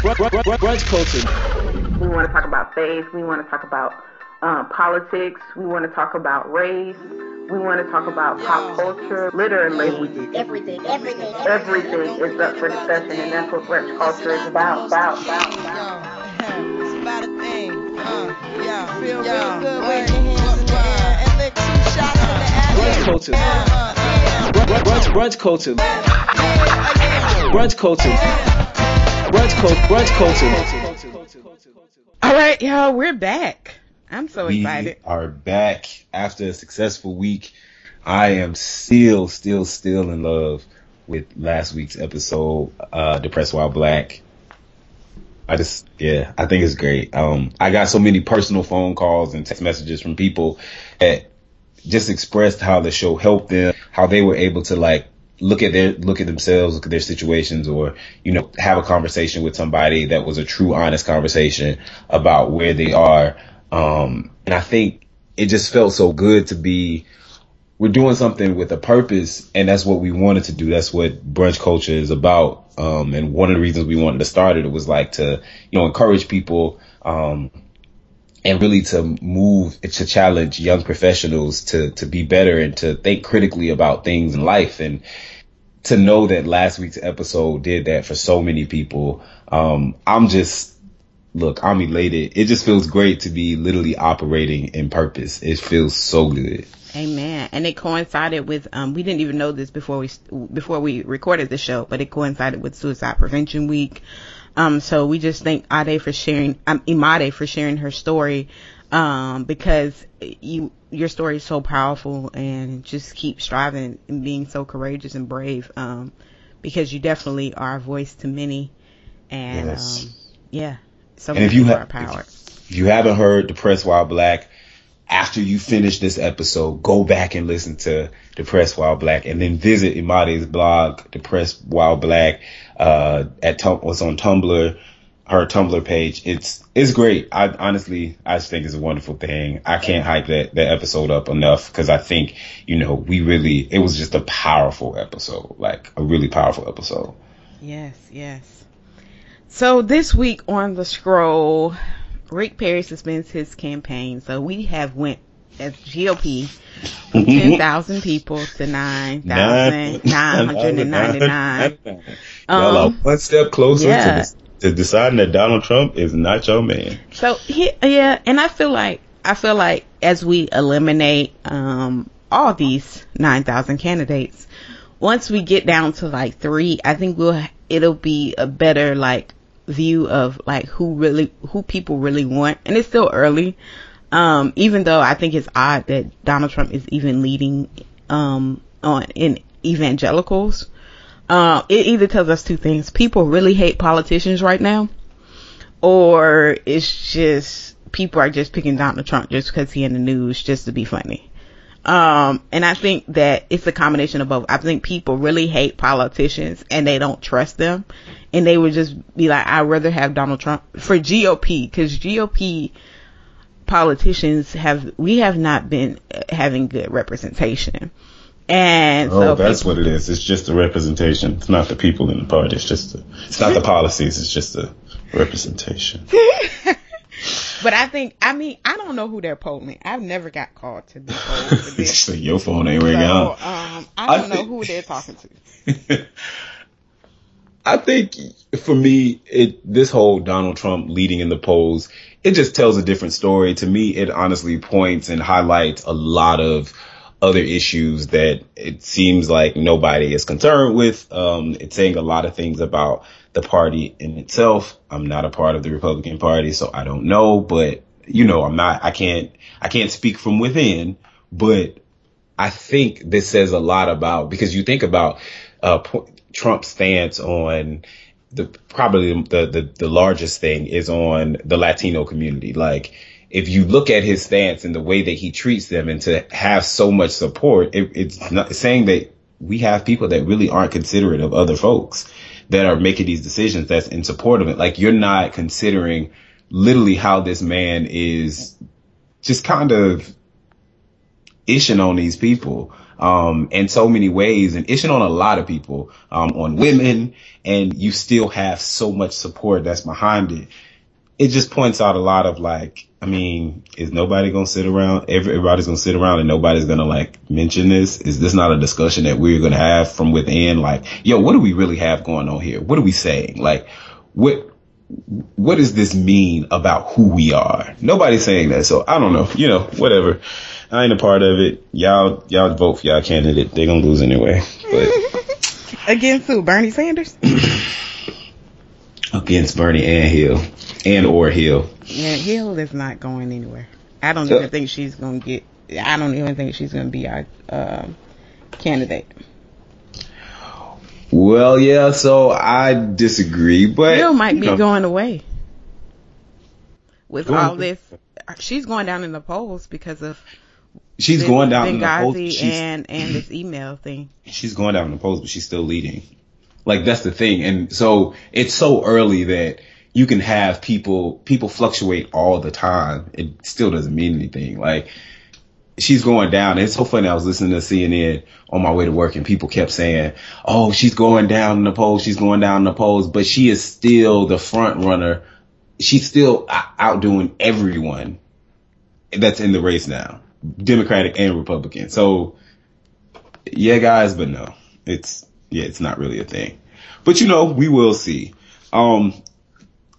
Brunch culture. We want to talk about faith. We want to talk about politics. We want to talk about race. We want to talk about pop culture, literally. Everything is up for discussion, and that's what brunch culture is about. It's about a thing. Feel real good. Wave your hands in the air and lick two shots in the ass. Brunch culture. Brunch culture. Brunch culture. Brunch culture. All right, y'all, we're back. I'm so excited. We are back after a successful week. I am still in love with last week's episode, Depressed While Black. I think it's great. I got so many personal phone calls and text messages from people that just expressed how the show helped them, how they were able to look at themselves, look at their situations, or, have a conversation with somebody that was a true, honest conversation about where they are. And I think it just felt so good to be, we're doing something with a purpose, and that's what we wanted to do. That's what brunch culture is about. And one of the reasons we wanted to start it was to, encourage people, and really to challenge young professionals to be better and to think critically about things in life. And to know that last week's episode did that for so many people. I'm elated. It just feels great to be literally operating in purpose. It feels so good. Amen. And it coincided with, we didn't even know this before we recorded the show, but it coincided with Suicide Prevention Week. So we just thank Imade for sharing her story, because your story is so powerful, and just keep striving and being so courageous and brave, because you definitely are a voice to many. And, yes. So and if you haven't heard Depressed While Black, after you finish this episode, go back and listen to Depressed While Black, and then visit Imade's blog, Depressed While Black, what's on Tumblr, her Tumblr page. It's great. I just think it's a wonderful thing. I can't hype that episode up enough, because I think, it was just a powerful episode, a really powerful episode. Yes. So this week on The Scroll, Rick Perry suspends his campaign. So we have went as GOP from 10,000 people to 9,999. Y'all are one step closer to deciding that Donald Trump is not your man. So and I feel like as we eliminate all these 9,000 candidates, once we get down to 3, I think it'll be a better view of who people really want. And it's still early, even though I think it's odd that Donald Trump is even leading in evangelicals. It either tells us two things: people really hate politicians right now, or it's just people are just picking Donald Trump just because he's in the news just to be funny. And I think that it's a combination of both. I think people really hate politicians and they don't trust them, and they would just be like, I'd rather have Donald Trump for GOP, because GOP politicians have not been having good representation. And that's what it is. It's just the representation. It's not the people in the party. It's not the policies. It's just the representation. But I don't know who they're polling. I've never got called to be polled for this. So your phone ain't ringing out. I don't know who they're talking to. I think for me, this whole Donald Trump leading in the polls, it just tells a different story. To me, it honestly points and highlights a lot of other issues that it seems like nobody is concerned with. It's saying a lot of things about the party in itself. I'm not a part of the Republican Party, so I don't know, but I can't speak from within, but I think this says a lot about, because you think about Trump's stance on the largest thing is on the Latino community. If you look at his stance and the way that he treats them, and to have so much support, it's not saying that we have people that really aren't considerate of other folks that are making these decisions that's in support of it. You're not considering literally how this man is just kind of ishing on these people. in so many ways, and itching on a lot of people, on women, and you still have so much support that's behind it. It just points out a lot of, like, I mean, is nobody going to sit around? Everybody's going to sit around and nobody's going to, like, mention this? Is this not a discussion that we're going to have from within? Like, yo, what do we really have going on here? What are we saying? Like, what does this mean about who we are? Nobody's saying that. So I don't know, you know, whatever. I ain't a part of it. Y'all vote for y'all candidate. They're going to lose anyway. But against who? Bernie Sanders? Against Bernie and Hill. And or Hill. Yeah, Hill is not going anywhere. I don't even think she's going to get... I don't even think she's going to be our candidate. Well, yeah, so I disagree, but... Hill might be going away. With all this... She's going down in the polls because of... She's going down in the polls. And this email thing. She's going down in the polls, but she's still leading. Like, that's the thing. And so, it's so early that... You can have people fluctuate all the time. It still doesn't mean anything. Like, she's going down. It's so funny. I was listening to CNN on my way to work and people kept saying, oh, she's going down in the polls. She's going down in the polls, but she is still the front runner. She's still outdoing everyone that's in the race now, Democratic and Republican. So yeah, guys, but no, it's not really a thing, but you know, we will see.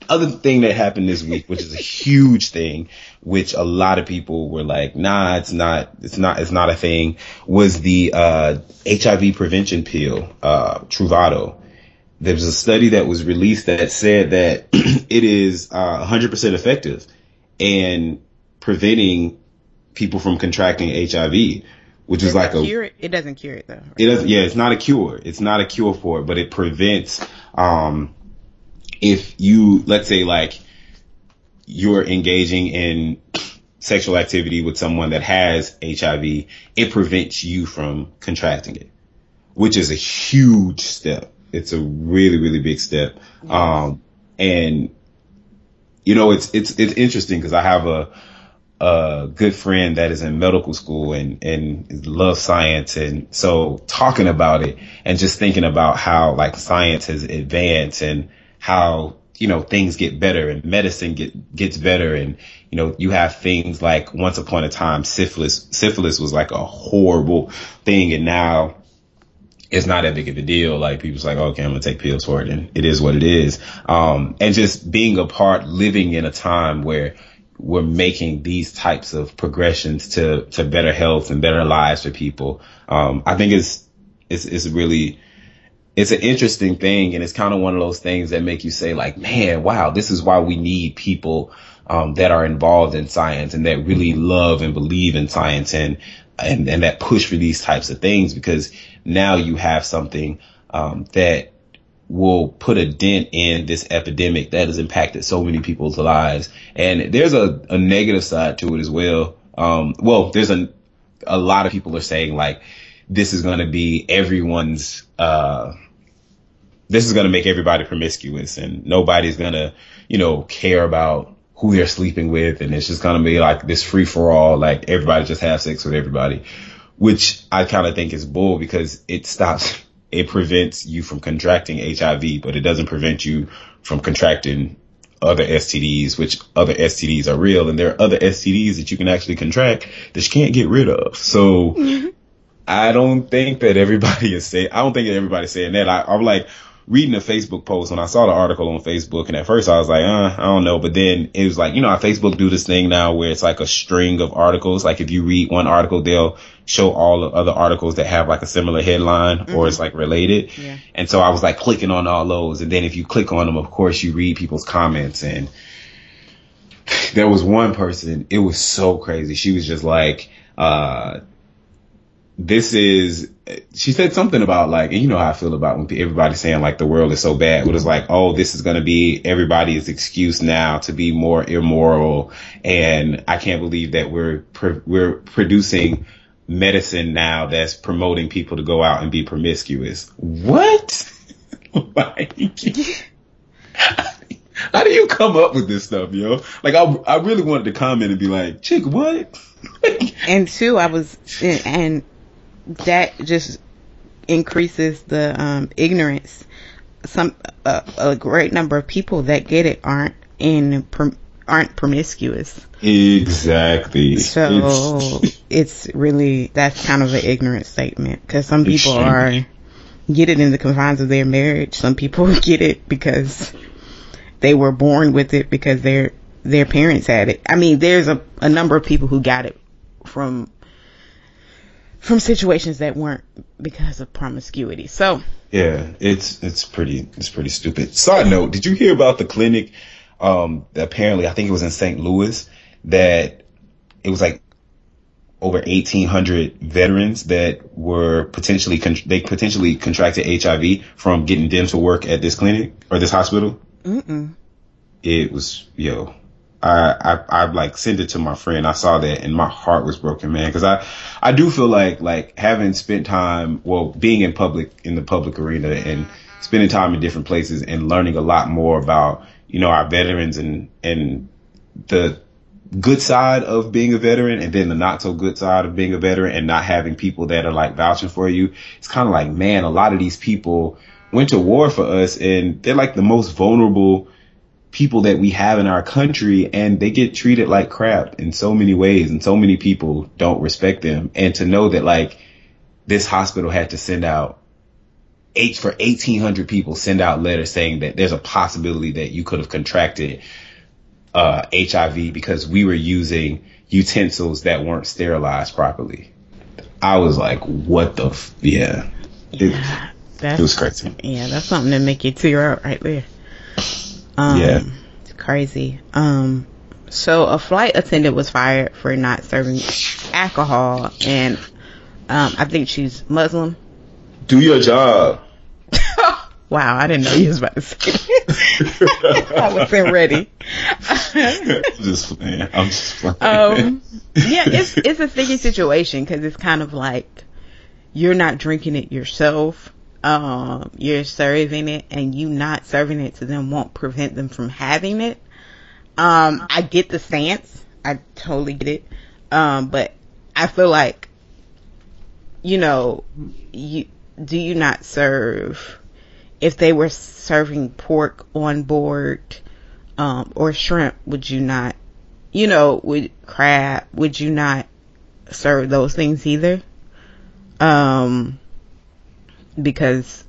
Other thing that happened this week, which is a huge thing, which a lot of people were like, nah, it's not a thing, was the HIV prevention pill, Truvada. There was a study that was released that said that it is 100% effective in preventing people from contracting HIV, which is like it doesn't cure it though. Right? It doesn't. Yeah, it's not a cure. It's not a cure for it, but it prevents if you, let's say, like, you're engaging in sexual activity with someone that has HIV, it prevents you from contracting it, which is a huge step. It's a really, really big step. And, you know, it's interesting because I have a good friend that is in medical school and loves science. And so talking about it and just thinking about how, like, science has advanced and how, you know, things get better and medicine gets better. And, you know, you have things like once upon a time, syphilis was like a horrible thing. And now it's not that big of a deal. Like people's like, okay, I'm going to take pills for it. And it is what it is. And just being a part, living in a time where we're making these types of progressions to better health and better lives for people. I think it's really, it's an interesting thing, and it's kind of one of those things that make you say, like, man, wow, this is why we need people that are involved in science and that really love and believe in science and that push for these types of things, because now you have something that will put a dent in this epidemic that has impacted so many people's lives. And there's a negative side to it as well. There's a lot of people are saying, like, this is going to be everyone's, this is going to make everybody promiscuous and nobody's going to, you know, care about who they're sleeping with. And it's just going to be like this free for all, like everybody just have sex with everybody, which I kind of think is bull, because it prevents you from contracting HIV, but it doesn't prevent you from contracting other STDs, which other STDs are real. And there are other STDs that you can actually contract that you can't get rid of. So, I don't think that everybody is saying, that. I'm like reading a Facebook post when I saw the article on Facebook. And at first I was like, I don't know. But then it was like, you know, how Facebook do this thing now where it's like a string of articles. Like if you read one article, they'll show all the other articles that have like a similar headline or it's like related. Yeah. And so I was like clicking on all those. And then if you click on them, of course, you read people's comments. And there was one person, it was so crazy. She was just like, she said something about like, and you know how I feel about when everybody's saying like the world is so bad, but it's like, oh, this is going to be everybody's excuse now to be more immoral. And I can't believe that we're producing medicine now that's promoting people to go out and be promiscuous. What? How do you come up with this stuff, yo? Like, I really wanted to comment and be like, chick, what? And two, I was, and that just increases the ignorance. A great number of people that get it aren't promiscuous. Exactly. So it's really, that's kind of an ignorant statement, because some people get it in the confines of their marriage. Some people get it because they were born with it because their parents had it. I mean, there's a number of people who got it from situations that weren't because of promiscuity. So yeah, it's pretty stupid. Side note, did you hear about the clinic? Apparently, I think it was in St. Louis, that it was like over 1,800 veterans that were potentially contracted HIV from getting them to work at this clinic or this hospital. Mm-mm. It was, yo, I like sent it to my friend. I saw that and my heart was broken, man, because I do feel like having spent time, well, being in the public arena and spending time in different places and learning a lot more about, you know, our veterans and the good side of being a veteran and then the not so good side of being a veteran and not having people that are like vouching for you. It's kind of like, man, a lot of these people went to war for us and they're like the most vulnerable people that we have in our country, and they get treated like crap in so many ways, and so many people don't respect them. And to know that like this hospital had to send out 1,800 people, send out letters saying that there's a possibility that you could have contracted HIV because we were using utensils that weren't sterilized properly. I was like, what the it was crazy. Yeah, that's something to make you tear up right there. Yeah, it's crazy. So a flight attendant was fired for not serving alcohol, and I think she's Muslim. Do your job. Wow, I didn't know you was about to say that. I wasn't ready. I'm just playing. Yeah, it's a sticky situation because it's kind of like you're not drinking it yourself. You're serving it, and you not serving it to them won't prevent them from having it. I get the stance. I totally get it. But I feel like, you know, do you not serve? If they were serving pork on board, or shrimp, would you not, you know, with crab, would you not serve those things either? Because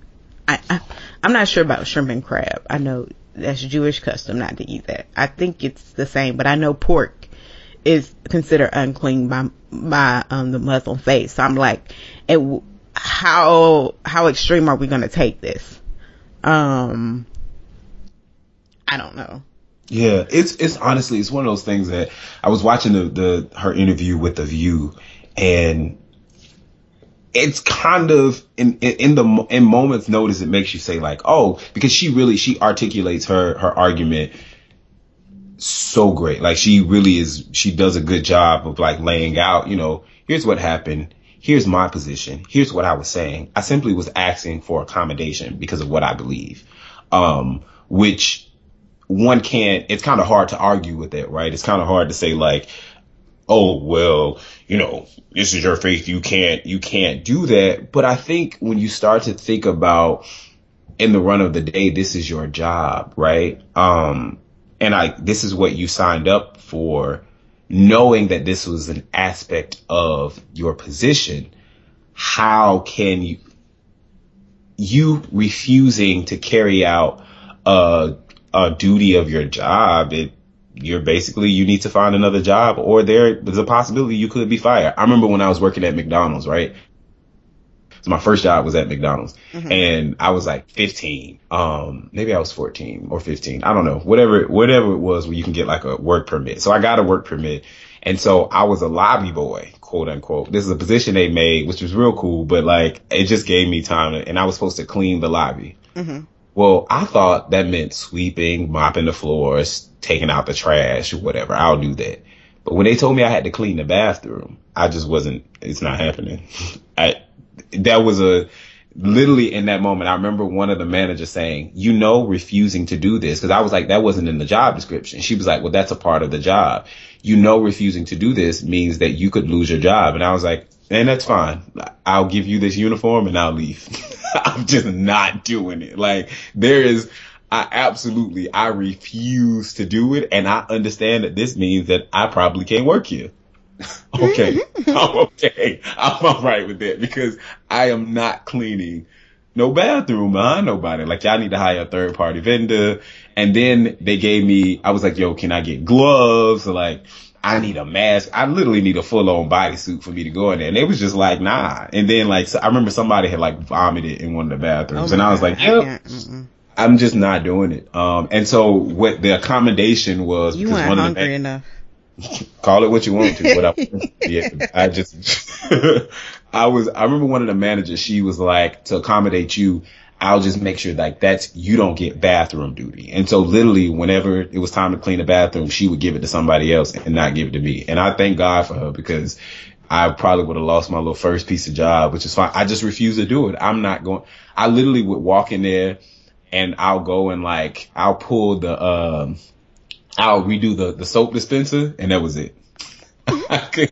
I'm not sure about shrimp and crab. I know that's Jewish custom not to eat that. I think it's the same, but I know pork is considered unclean by the Muslim faith. So I'm like, how extreme are we going to take this? I don't know. Yeah, it's honestly, it's one of those things that I was watching her interview with The View, and it's kind of in moments notice, it makes you say like, oh, because she articulates her argument so great. Like she does a good job of like laying out, you know, here's what happened. Here's my position. Here's what I was saying. I simply was asking for accommodation because of what I believe, which one can't, it's kind of hard to argue with that, right? It's kind of hard to say like, oh, well, you know, this is your faith. You can't do that. But I think when you start to think about in the run of the day, this is your job, right? This is what you signed up for. Knowing that this was an aspect of your position, how can you refusing to carry out a duty of your job? You need to find another job, or there's a possibility you could be fired. I remember when I was working at McDonald's, right? So my first job was at McDonald's, mm-hmm. and I was like 15. Maybe I was 14 or 15. I don't know. Whatever it was where you can get like a work permit. So I got a work permit. And so I was a lobby boy, quote unquote. This is a position they made, which was real cool, but like it just gave me time and I was supposed to clean the lobby. Mm-hmm. Well, I thought that meant sweeping, mopping the floors, taking out the trash or whatever. I'll do that. But when they told me I had to clean the bathroom, I just wasn't, it's not happening. That was literally in that moment. I remember one of the managers saying, you know, refusing to do this. Cause I was like, that wasn't in the job description. She was like, well, that's a part of the job. You know, refusing to do this means that you could lose your job. And I was like, And that's fine. I'll give you this uniform and I'll leave. I'm just not doing it. Like, there is, I refuse to do it. And I understand that this means that I probably can't work here. Okay. I'm okay. I'm all right with that because I am not cleaning no bathroom behind nobody. Like, y'all need to hire a third party vendor. And then they gave me, I was like, yo, can I get gloves? Like, I need a mask. I literally need a full on bodysuit for me to go in there. And it was just like, nah. And then, like, so I remember somebody had like vomited in one of the bathrooms. Oh, and I was like, yep, I'm just not doing it. And so what the accommodation was, you weren't hungry enough. Call it what you want to. I remember one of the managers, she was like, to accommodate you, I'll just make sure like that's, you don't get bathroom duty. And so literally whenever it was time to clean the bathroom, she would give it to somebody else and not give it to me. And I thank God for her because I probably would have lost my little first piece of job, which is fine. I just refuse to do it. I'm not going. I literally would walk in there and I'll go and like, I'll pull the, I'll redo the soap dispenser, and that was it. I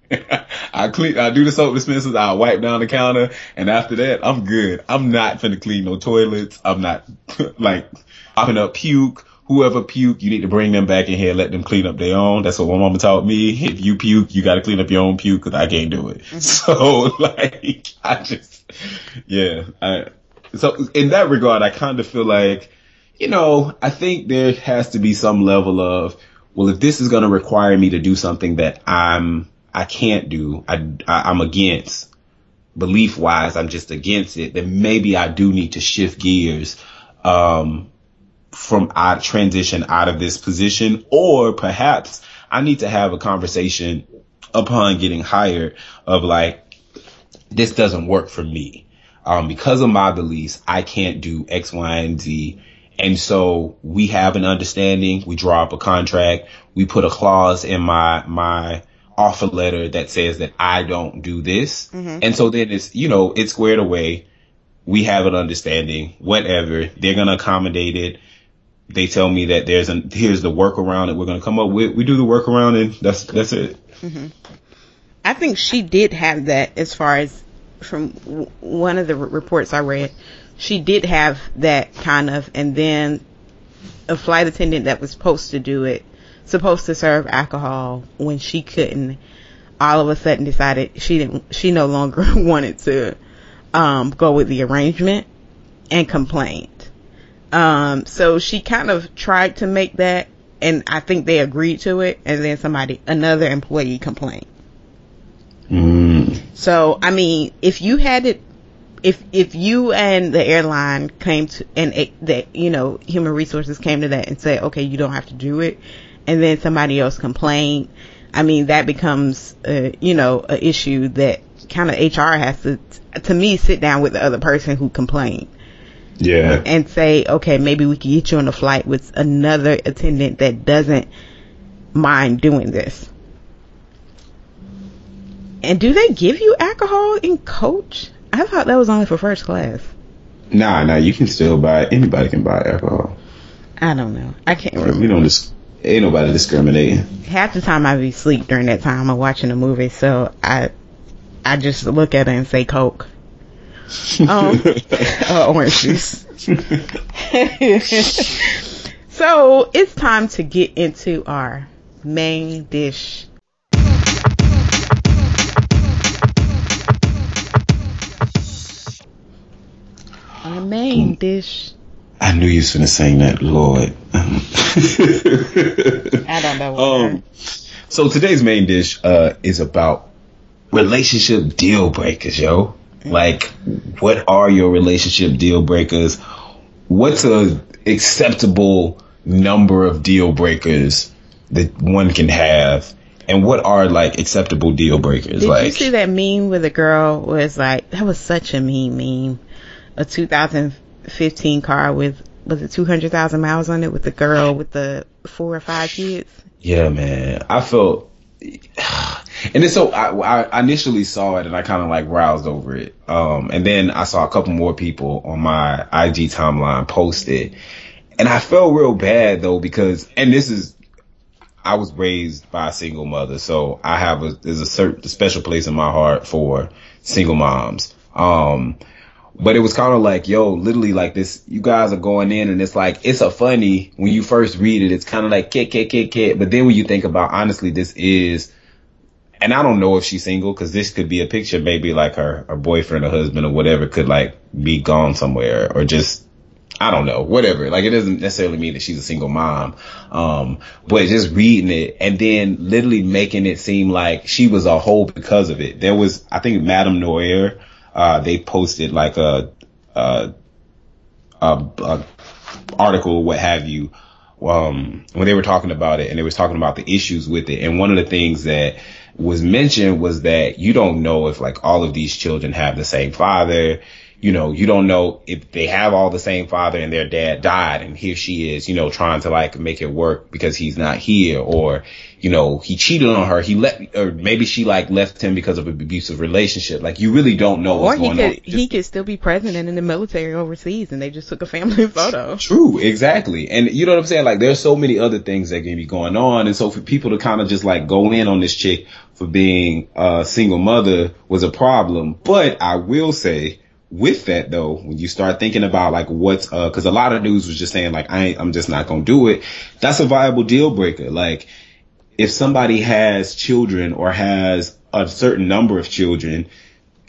do the soap dispensers, I'll wipe down the counter, and after that, I'm good. I'm not finna clean no toilets. I'm not, like, I'm finna puke. Whoever puke, you need to bring them back in here, let them clean up their own. That's what my mama taught me. If you puke, you gotta clean up your own puke, because I can't do it. So, like, I just, yeah. So, in that regard, I kind of feel like, you know, I think there has to be some level of, well, if this is going to require me to do something that I can't do, I'm against, belief wise, I'm just against it, then maybe I do need to shift gears, transition out of this position, or perhaps I need to have a conversation upon getting hired of like, this doesn't work for me. Because of my beliefs, I can't do X, Y, and Z. And so we have an understanding. We draw up a contract. We put a clause in my offer letter that says that I don't do this. Mm-hmm. And so then it's, you know, it's squared away. We have an understanding, whatever. They're going to accommodate it. They tell me that here's the workaround that we're going to come up with. We do the workaround and that's it. Mm-hmm. I think she did have that, as far as from one of the reports I read. She did have that kind of, and then a flight attendant that was supposed to serve alcohol when she couldn't, all of a sudden decided she no longer wanted to go with the arrangement and complained. So she kind of tried to make that, and I think they agreed to it, and then another employee complained. Mm. So, I mean, if you had it, If you and the airline came to, and that, you know, human resources came to that and said, okay, you don't have to do it, and then somebody else complained, I mean, that becomes, you know, an issue that kind of HR has to me, sit down with the other person who complained. Yeah. And say, okay, maybe we can get you on a flight with another attendant that doesn't mind doing this. And do they give you alcohol in coach? I thought that was only for first class. Nah, you can still buy. Anybody can buy alcohol. I don't know. I can't remember. Ain't nobody discriminating. Half the time I be asleep during that time of watching a movie, so I just look at it and say Coke. Orange juice. So it's time to get into our main dish. Our main dish. I knew you was finna sing that, Lord. I don't know. So today's main dish is about relationship deal breakers, yo. Like, what are your relationship deal breakers? What's a acceptable number of deal breakers that one can have? And what are, like, acceptable deal breakers? Did you see that meme with a girl where it's like, that was such a meme. A 2015 car was it 200,000 miles on it with the girl with the 4 or 5 kids. Yeah, man. I felt, and then so I initially saw it and I kind of like roused over it. And then I saw a couple more people on my IG timeline post it, and I felt real bad though because, and this is, I was raised by a single mother, so I have there's a certain special place in my heart for single moms. But it was kind of like, yo, literally like this, you guys are going in and it's like, it's a funny, when you first read it, it's kind of like, kid. But then when you think about, honestly, this is, and I don't know if she's single, because this could be a picture, maybe like her boyfriend or husband or whatever could like be gone somewhere or just, I don't know, whatever. Like, it doesn't necessarily mean that she's a single mom. But just reading it and then literally making it seem like she was a hoe because of it. There was, I think, Madame Noir, they posted like a article, what have you, when they were talking about it, and they was talking about the issues with it. And one of the things that was mentioned was that you don't know if like all of these children have the same father. You know, you don't know if they have all the same father and their dad died, and here she is, you know, trying to like make it work because he's not here, or, you know, he cheated on her. Or maybe she like left him because of an abusive relationship. Like, you really don't know what's going on. Or he could still be president in the military overseas and they just took a family photo. True, exactly. And you know what I'm saying? Like, there's so many other things that can be going on. And so for people to kind of just like go in on this chick for being a single mother was a problem. But I will say, with that though, when you start thinking about like what's because a lot of dudes was just saying like I'm just not gonna do it. That's a viable deal breaker. Like, if somebody has children or has a certain number of children,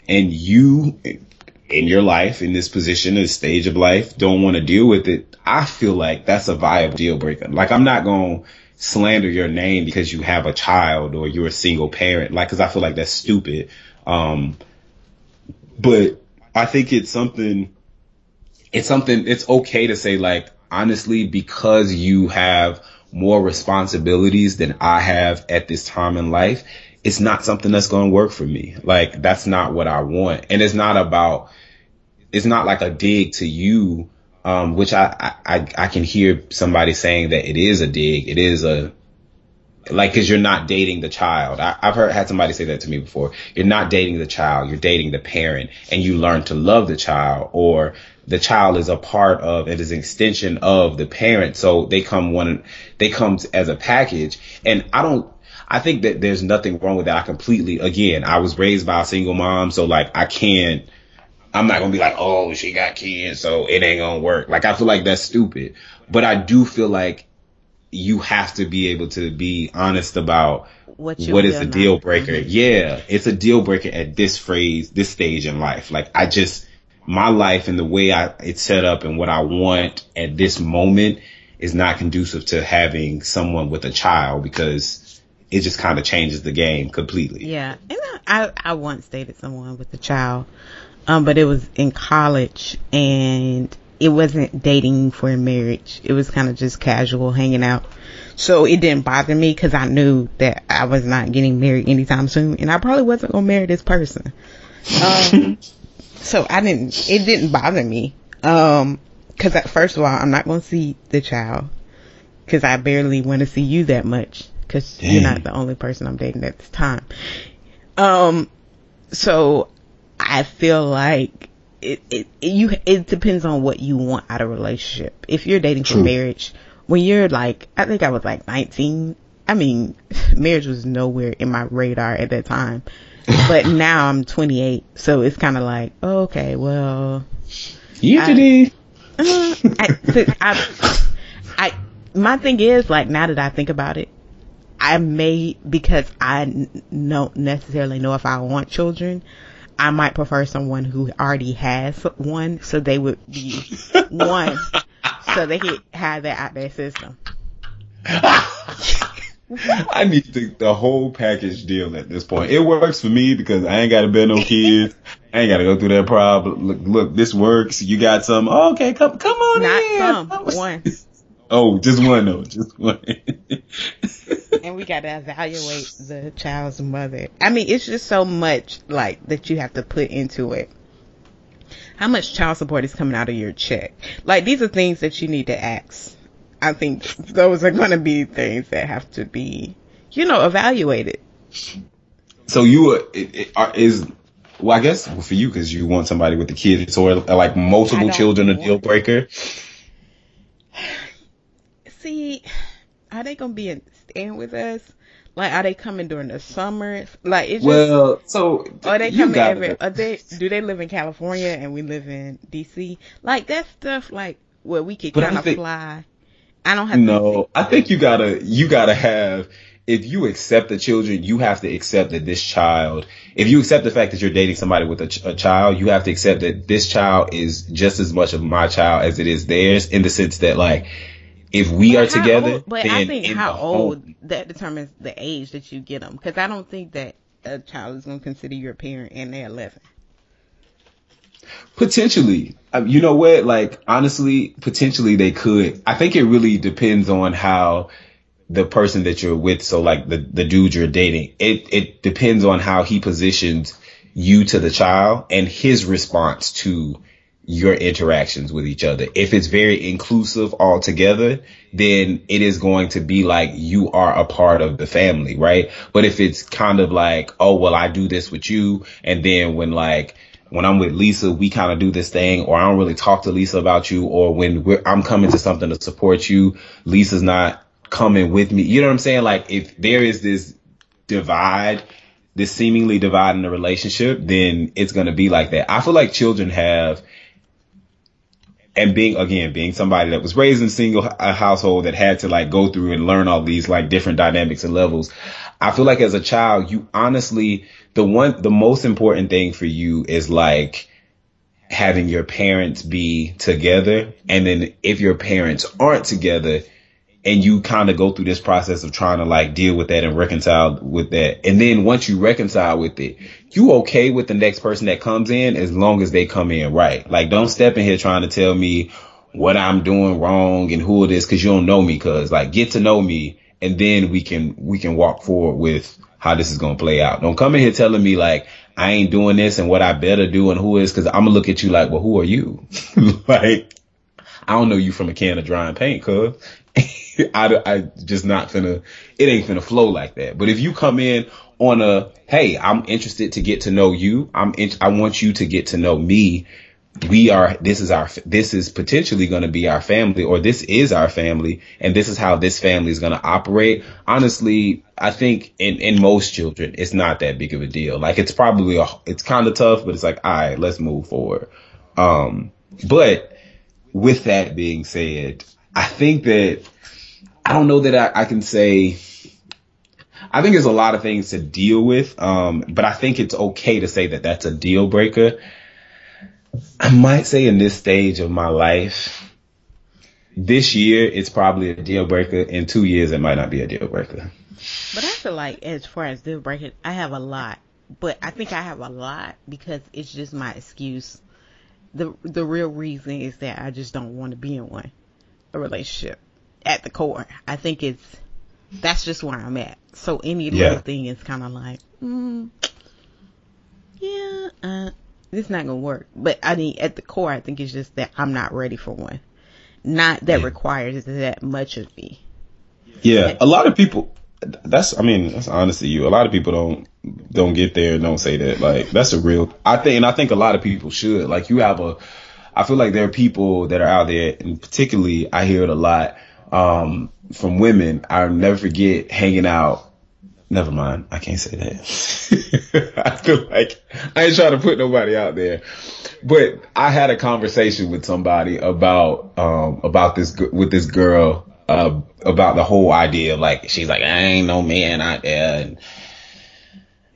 and you in your life, in this position, this stage of life, don't want to deal with it, I feel like that's a viable deal breaker. Like, I'm not gonna slander your name because you have a child or you're a single parent. Like, because I feel like that's stupid. But I think it's okay to say, like, honestly, because you have more responsibilities than I have at this time in life, it's not something that's going to work for me. Like, that's not what I want. And it's not like a dig to you, which I can hear somebody saying that it is a dig. It is like, cause you're not dating the child. I've had somebody say that to me before. You're not dating the child, you're dating the parent, and you learn to love the child, or the child is a part of, it is an extension of the parent. So they come as a package. And I think that there's nothing wrong with that. I completely, again, I was raised by a single mom. So like, I'm not going to be like, oh, she got kids, so it ain't going to work. Like, I feel like that's stupid, but I do feel like you have to be able to be honest about what is a deal breaker. Mm-hmm. Yeah, it's a deal breaker at this stage in life. Like, my life and the way it's set up and what I want at this moment is not conducive to having someone with a child, because it just kind of changes the game completely. Yeah, and I once dated someone with a child, but it was in college, and it wasn't dating for marriage. It was kind of just casual hanging out. So it didn't bother me because I knew that I was not getting married anytime soon. And I probably wasn't going to marry this person. So it didn't bother me. Because first of all, I'm not going to see the child, because I barely want to see you that much, because you're not the only person I'm dating at this time. So I feel like, it depends on what you want out of a relationship. If you're dating for marriage, when you're like, I think I was like 19. I mean, marriage was nowhere in my radar at that time. But now I'm 28, so it's kind of like, okay, well, my thing is, like, now that I think about it, because I don't necessarily know if I want children, I might prefer someone who already has one, so they would be one, so they could have that out their system. I need the whole package deal at this point. It works for me because I ain't got to bear no kids. I ain't got to go through that problem. Look, this works. You got some. Okay, come on in. Not some, one. Oh, just one though, just one. And we gotta evaluate the child's mother. I mean, it's just so much like that you have to put into it. How much child support is coming out of your check? Like, these are things that you need to ask. I think those are gonna be things that have to be, evaluated. So I guess for you, because you want somebody with the kids, or like multiple children, a deal breaker. See, are they gonna be in with us? Like, are they coming during the summer? Like, it's just, well, so are they coming every? Are they? Do they live in California and we live in DC? Like that stuff, like where we could kind of fly. I don't have. No, I think you gotta have. If you accept the children, you have to accept that this child, if you accept the fact that you're dating somebody with a child, you have to accept that this child is just as much of my child as it is theirs, in the sense that, like, if we are together, but I think how old, that determines the age that you get them. Because I don't think that a child is going to consider your parent and they're 11. Potentially. You know what? Like, honestly, potentially they could. I think it really depends on how the person that you're with, so like the dude you're dating, it depends on how he positions you to the child and his response to your interactions with each other. If it's very inclusive altogether, then it is going to be like you are a part of the family, right? But if it's kind of like, oh, well, I do this with you, and then when I'm with Lisa, we kind of do this thing, or I don't really talk to Lisa about you, or when I'm coming to something to support you, Lisa's not coming with me. You know what I'm saying? Like, if there is this divide, this seemingly divide in the relationship, then it's going to be like that. I feel like children have, and being somebody that was raised in a single household that had to like go through and learn all these like different dynamics and levels, I feel like as a child, you honestly, the most important thing for you is like having your parents be together. And then if your parents aren't together, and you kind of go through this process of trying to like deal with that and reconcile with that. And then once you reconcile with it, you okay with the next person that comes in as long as they come in right. Like, don't step in here trying to tell me what I'm doing wrong and who it is, because you don't know me. Because like, get to know me, and then we can walk forward with how this is going to play out. Don't come in here telling me like I ain't doing this and what I better do and who is, because I'm going to look at you like, well, who are you? Like, I don't know you from a can of dry paint, cuz. I just not finna, it ain't finna flow like that. But if you come in on a, hey, I'm interested to get to know you, I want you to get to know me, this is potentially going to be our family, or this is our family, and this is how this family is going to operate. Honestly, I think in most children, it's not that big of a deal. Like, it's probably it's kind of tough, but it's like, all right, let's move forward. But with that being said, I think that, I don't know that I can say, I think there's a lot of things to deal with, but I think it's okay to say that that's a deal breaker. I might say in this stage of my life, this year, it's probably a deal breaker. In 2 years, it might not be a deal breaker. But I feel like as far as deal breakers, I have a lot, but I think I have a lot because it's just my excuse. The real reason is that I just don't want to be in a relationship. At the core, I think that's just where I'm at. So any little thing is kind of like, this not gonna work. But I mean, at the core, I think it's just that I'm not ready for one. Not that requires that much of me. Yeah, like, a lot of people. That's honestly you. A lot of people don't get there and don't say that. Like, that's a real. I think a lot of people should. Like, you have a. I feel like there are people that are out there, and particularly I hear it a lot. From women, I'll never forget hanging out. Never mind, I can't say that. I feel like I ain't trying to put nobody out there, but I had a conversation with somebody about this with this girl about the whole idea of like, she's like, I ain't no man out there, and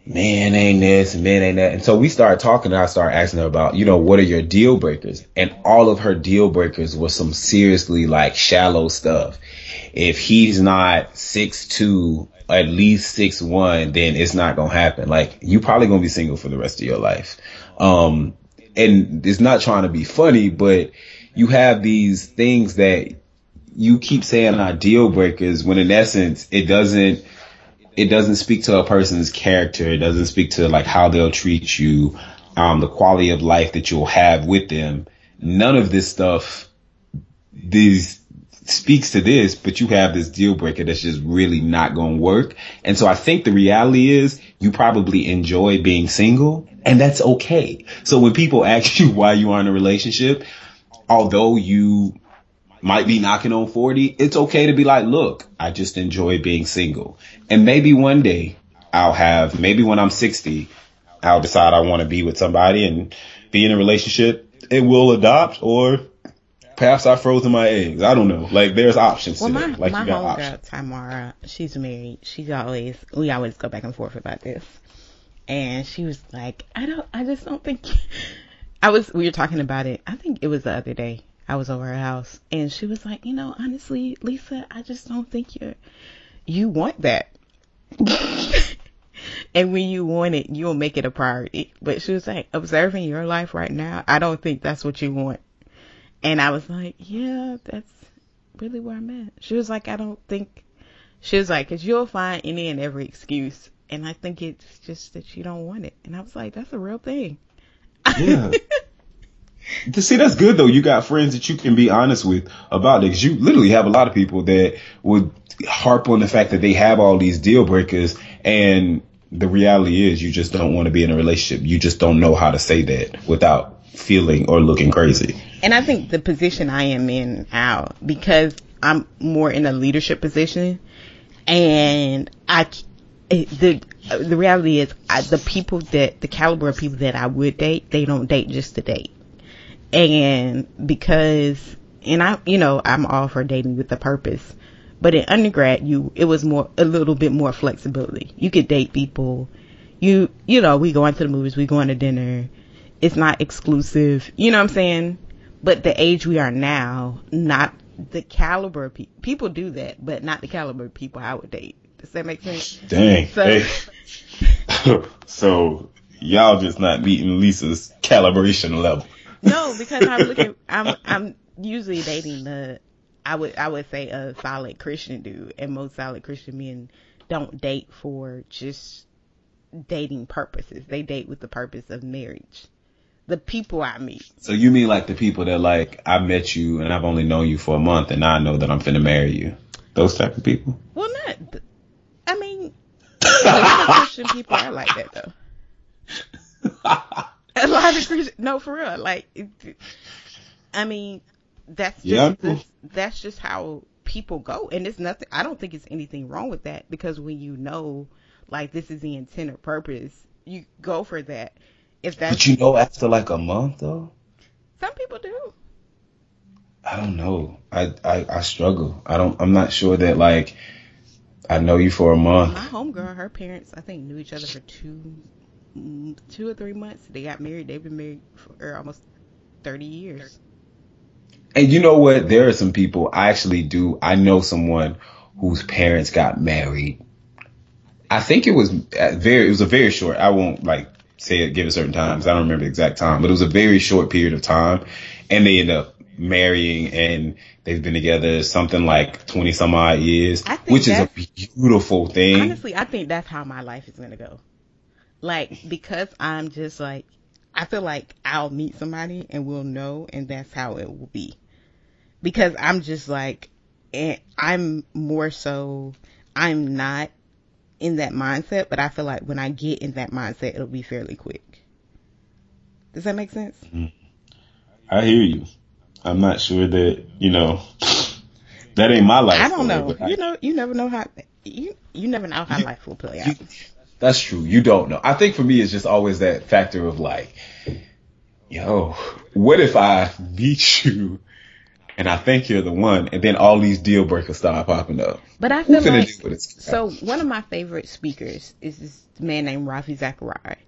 man ain't this, and man ain't that, and so we started talking, and I started asking her about, you know, what are your deal breakers, and all of her deal breakers were some seriously like shallow stuff. If he's not 6'2", at least 6'1", then it's not gonna happen. Like, you probably gonna be single for the rest of your life. And it's not trying to be funny, but you have these things that you keep saying are deal breakers, when in essence it doesn't speak to a person's character. It doesn't speak to like how they'll treat you, the quality of life that you'll have with them. None of this stuff speaks to this, but you have this deal breaker that's just really not going to work. And so I think the reality is you probably enjoy being single, and that's okay. So when people ask you why you are in a relationship, although you might be knocking on 40, it's okay to be like, look, I just enjoy being single. And maybe one day maybe when I'm 60, I'll decide I want to be with somebody and be in a relationship. It will adopt, or perhaps I frozen my eggs. I don't know. Like, there's options. Well, today. My homegirl, Tamara, she's married. We always go back and forth about this. And she was like, we were talking about it. I think it was the other day. I was over her house and she was like, honestly, Lisa, I just don't think you want that. And when you want it, you'll make it a priority. But she was like, observing your life right now, I don't think that's what you want. And I was like, yeah, that's really where I'm at. She was like, because you'll find any and every excuse. And I think it's just that you don't want it. And I was like, that's a real thing. Yeah. See, that's good, though. You got friends that you can be honest with about it. Because you literally have a lot of people that would harp on the fact that they have all these deal breakers. And the reality is you just don't want to be in a relationship. You just don't know how to say that without feeling or looking crazy. And I think the position I am in now, because I'm more in a leadership position, and the reality is the caliber of people that I would date, they don't date just to date. And I'm all for dating with a purpose, but in undergrad, it was a little bit more flexibility. You could date people, we go into the movies, we go into dinner. It's not exclusive, you know what I'm saying? But the age we are now, not the caliber of people do that, but not the caliber of people I would date. Does that make sense? Dang. Hey. So y'all just not meeting Lisa's calibration level. No, because I'm usually dating I would say a solid Christian dude, and most solid Christian men don't date for just dating purposes. They date with the purpose of marriage. The people I meet. So you mean like the people that like, I met you and I've only known you for a month and now I know that I'm finna marry you. Those type of people? Well, a lot of Christian people are like that, though. A lot of Christian, no, for real. Like, that's just how people go, and it's nothing. I don't think it's anything wrong with that, because when you know, like, this is the intent or purpose, you go for that. But after like a month, though, some people do. I don't know. I struggle. I'm not sure that like. I know you for a month. My homegirl, her parents, I think, knew each other for two or three months. They got married. They've been married for almost 30 years. And you know what? There are some people I know someone whose parents got married. I think it was a very short. I won't say it, give it certain times. I don't remember the exact time, but it was a very short period of time, and they ended up marrying, and they've been together something like 20 some odd years, which is a beautiful thing. Honestly, I think that's how my life is going to go. Like, because I'm just like, I feel like I'll meet somebody and we'll know, and that's how it will be. Because I'm just like, I'm not in that mindset, but I feel like when I get in that mindset, it'll be fairly quick. Does that make sense? I hear you. I'm not sure that, that ain't my life. I don't know. You never know how life will play out. That's true. You don't know. I think for me, it's just always that factor of like, what if I meet you and I think you're the one, and then all these deal breakers start popping up? But I feel one of my favorite speakers is this man named Ravi Zacharias.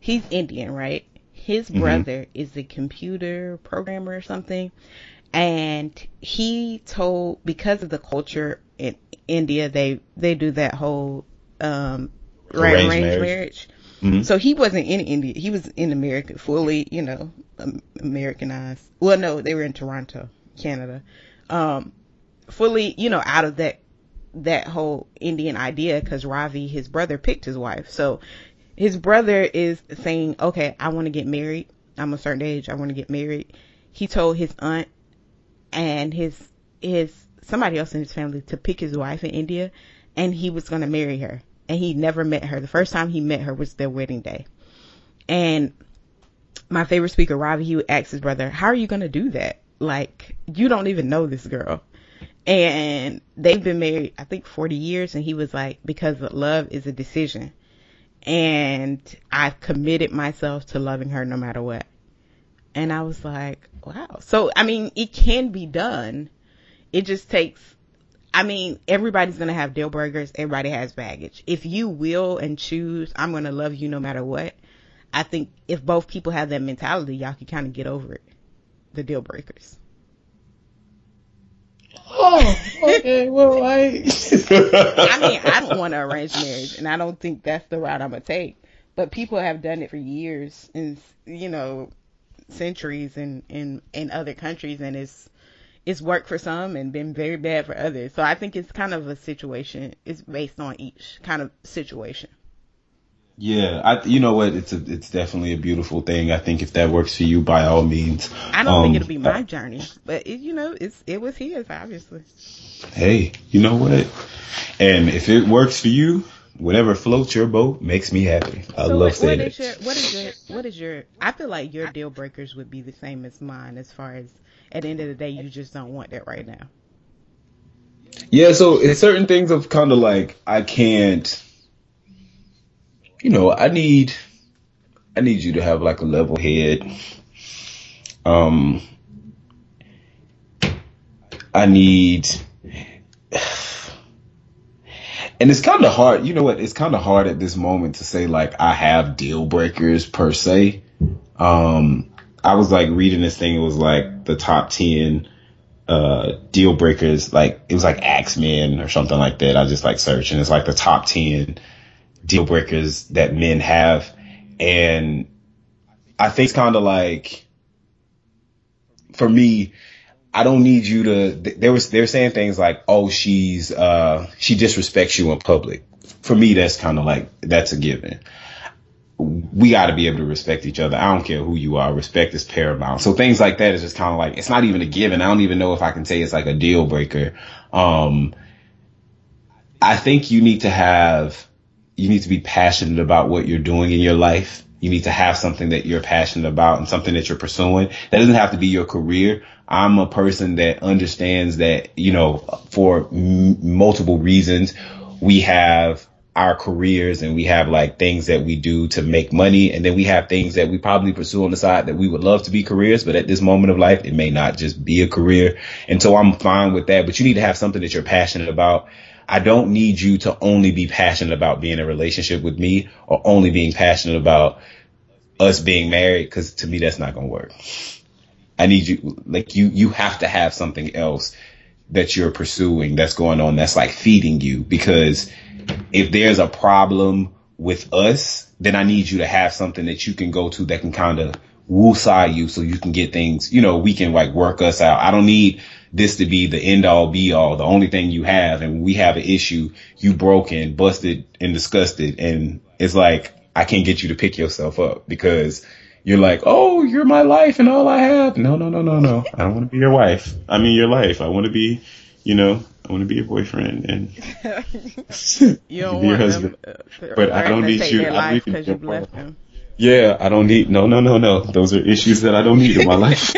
He's Indian, right? His brother is a computer programmer or something, and he told, because of the culture in India, they do that whole arranged marriage. Mm-hmm. So he wasn't in India; he was in America, fully, Americanized. Well, no, they were in Toronto, Canada, fully, out of that whole Indian idea, because Ravi, his brother, picked his wife, so. His brother is saying, okay, I want to get married. I'm a certain age. I want to get married. He told his aunt and his somebody else in his family to pick his wife in India, and he was going to marry her. And he never met her. The first time he met her was their wedding day. And my favorite speaker, Ravi, he would ask his brother, how are you going to do that? Like, you don't even know this girl. And they've been married, I think, 40 years. And he was like, because love is a decision. And I've committed myself to loving her no matter what. And I was like, wow. So, I mean, it can be done. It just takes, I mean, everybody's going to have deal breakers. Everybody has baggage. If you will and choose, I'm going to love you no matter what. I think if both people have that mentality, y'all can kind of get over it. The deal breakers. Oh, okay. Well, I mean, I don't want to arrange marriage, and I don't think that's the route I'm going to take. But people have done it for years and, you know, centuries in other countries, and it's worked for some and been very bad for others. So I think it's kind of a situation. It's based on each kind of situation. Yeah, you know what? It's definitely a beautiful thing. I think if that works for you, by all means. I don't think it'll be my journey, but it was his, obviously. Hey, you know what? And if it works for you, whatever floats your boat makes me happy. I love saying it. What is your? I feel like your deal breakers would be the same as mine, as far as at the end of the day, you just don't want that right now. Yeah, so it's certain things of kind of like I can't. You know, I need you to have like a level head. I need, and it's kind of hard. You know what? It's kind of hard at this moment to say like I have deal breakers per se. I was like reading this thing. It was like the top 10 deal breakers. Like it was like Axemen or something like that. I just like searched, and it's like the top 10. Deal breakers that men have. And I think it's kind of like, for me, I don't need you to, they're saying things like, oh, she disrespects you in public. For me, that's kind of like, that's a given. We got to be able to respect each other. I don't care who you are. Respect is paramount. So things like that is just kind of like, it's not even a given. I don't even know if I can say it's like a deal breaker. I think you need to be passionate about what you're doing in your life. You need to have something that you're passionate about and something that you're pursuing. That doesn't have to be your career. I'm a person that understands that, you know, for multiple reasons, we have our careers and we have like things that we do to make money. And then we have things that we probably pursue on the side that we would love to be careers. But at this moment of life, it may not just be a career. And so I'm fine with that. But you need to have something that you're passionate about. I don't need you to only be passionate about being in a relationship with me or only being passionate about us being married, because to me, that's not going to work. I need you, like you have to have something else that you're pursuing that's going on that's like feeding you, because if there's a problem with us, then I need you to have something that you can go to that can kind of woosah you so you can get things, you know, we can like work us out. I don't need this to be the end all be all, the only thing you have. And we have an issue, you broken, busted and disgusted. And it's like, I can't get you to pick yourself up because you're like, oh, you're my life and all I have. No. I don't want to be your wife. I mean, your life. I want to be, you know, I want to be your boyfriend and you don't be your husband. But I don't need you. I don't need you. Yeah, I don't need, no. Those are issues that I don't need in my life.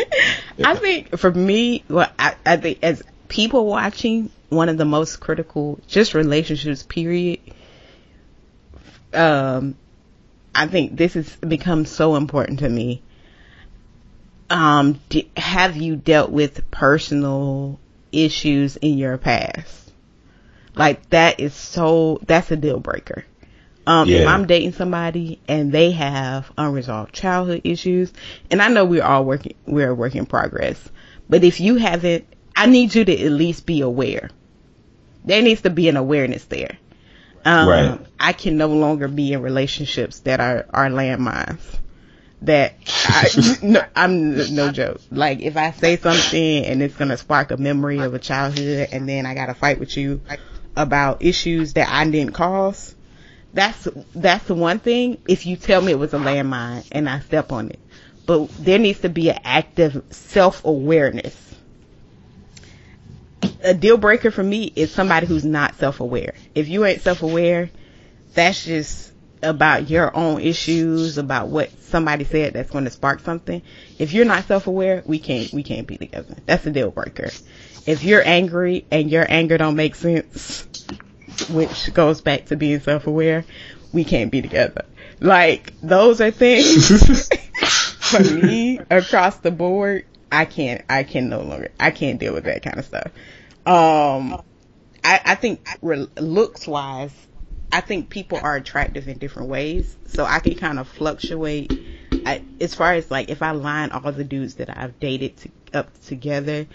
Yeah. I think for me, well, I think as people watching, one of the most critical, just relationships, period. I think this has become so important to me. Have you dealt with personal issues in your past? Like that's a deal breaker. If I'm dating somebody and they have unresolved childhood issues, and I know we're a work in progress, but if you haven't, I need you to at least be aware. There needs to be an awareness there. Right. I can no longer be in relationships that are landmines. I'm no joke. Like if I say something and it's going to spark a memory of a childhood, and then I got to fight with you about issues that I didn't cause. That's the one thing. If you tell me it was a landmine and I step on it, but there needs to be an active self-awareness. A deal breaker for me is somebody who's not self-aware. If you ain't self-aware, that's just about your own issues, about what somebody said that's going to spark something. If you're not self-aware, we can't be together. That's a deal breaker. If you're angry and your anger don't make sense, which goes back to being self-aware, we can't be together. Like, those are things for me across the board. I can no longer deal with that kind of stuff. I think looks wise, I think people are attractive in different ways, so I can kind of fluctuate as far as, like, if I line all the dudes that I've dated up together,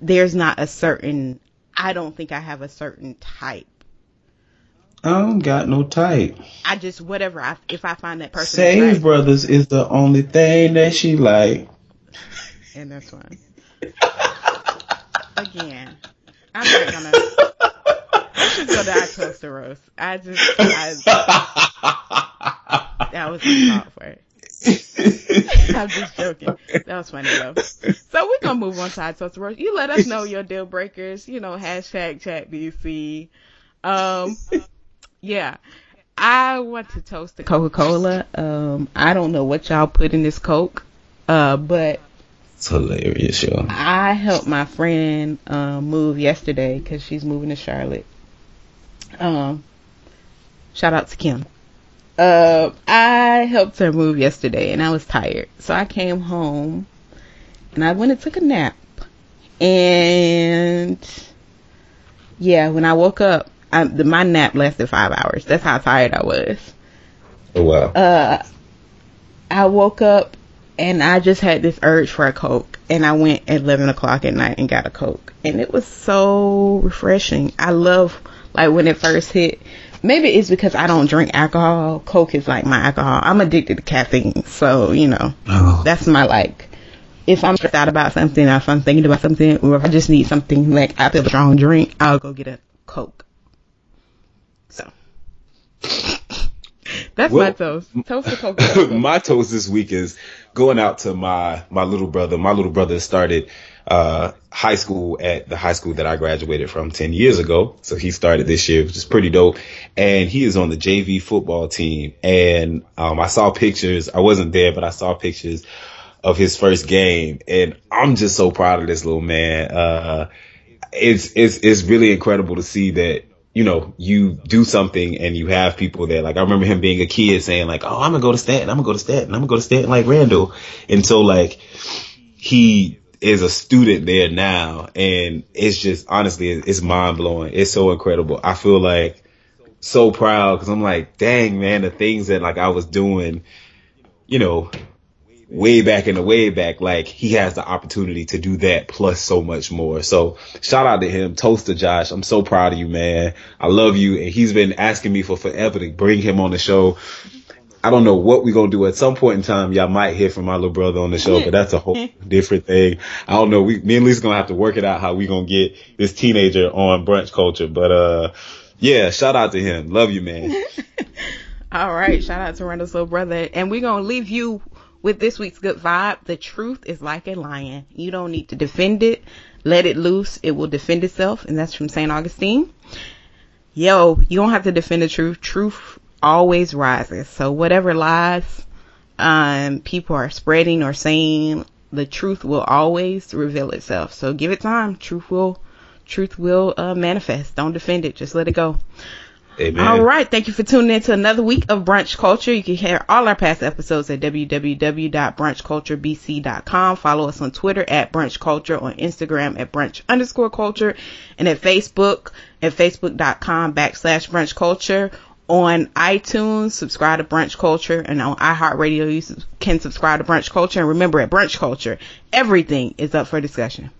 there's not a certain, I don't think I have a certain type. I don't got no type. I just, whatever, if I find that person. Save Brothers is the only thing that she like. And that's why. Again, I'm not gonna... I should go to Toaster Roast. That was my thought for it. I'm just joking. That was funny though. So we're gonna move on to Toaster Roast. You let us know your deal breakers. You know, #ChatBC. Yeah. I want to toast to Coca-Cola. I don't know what y'all put in this Coke, but it's hilarious, y'all. I helped my friend move yesterday because she's moving to Charlotte. Shout out to Kim. I helped her move yesterday and I was tired, so I came home and I went and took a nap. And yeah, when I woke up, my nap lasted 5 hours. That's how tired I was. Oh wow. I woke up and I just had this urge for a Coke, and I went at 11 o'clock at night and got a Coke, and it was so refreshing. I love, like, when it first hit, maybe it's because I don't drink alcohol. Coke is like my alcohol. I'm addicted to caffeine. So, you know, That's my, like, if I'm stressed out about something, or if I'm thinking about something, or if I just need something, like, after a strong drink, I'll go get a Coke. So, that's my toast. Toast to Coke. My toast this week is going out to my little brother. My little brother started high school at the high school that I graduated from 10 years ago. So he started this year, which is pretty dope. And he is on the JV football team. And I saw pictures. I wasn't there, but I saw pictures of his first game. And I'm just so proud of this little man. It's really incredible to see that, you know, you do something and you have people there. Like, I remember him being a kid saying, like, oh, I'm going to go to Stanton, like Randall. And so, like, he is a student there now. And it's just, honestly, it's mind blowing. It's so incredible. I feel, like, so proud because I'm like, dang, man, the things that, like, I was doing, you know, way back, like, he has the opportunity to do that plus so much more. So shout out to him. Toast to Josh. I'm so proud of you, man. I love you. And he's been asking me for forever to bring him on the show. I don't know what we're going to do. At some point in time, y'all might hear from my little brother on the show, but that's a whole different thing. I don't know. Me and Lisa going to have to work it out how we going to get this teenager on Brunch Culture. But yeah, shout out to him. Love you, man. All right. Shout out to Randall's little brother. And we're going to leave you with this week's good vibe. The truth is like a lion. You don't need to defend it. Let it loose. It will defend itself. And that's from St. Augustine. Yo, you don't have to defend the truth. Truth always rises. So whatever lies people are spreading or saying, the truth will always reveal itself. So give it time. Truth will manifest. Don't defend it. Just let it go. Amen. All right. Thank you for tuning in to another week of Brunch Culture. You can hear all our past episodes at www.brunchculturebc.com. Follow us on Twitter at Brunch Culture, on Instagram at Brunch_culture, and at Facebook at Facebook.com/Brunch Culture. On iTunes, subscribe to Brunch Culture, and on iHeartRadio, you can subscribe to Brunch Culture. And remember, at Brunch Culture, everything is up for discussion.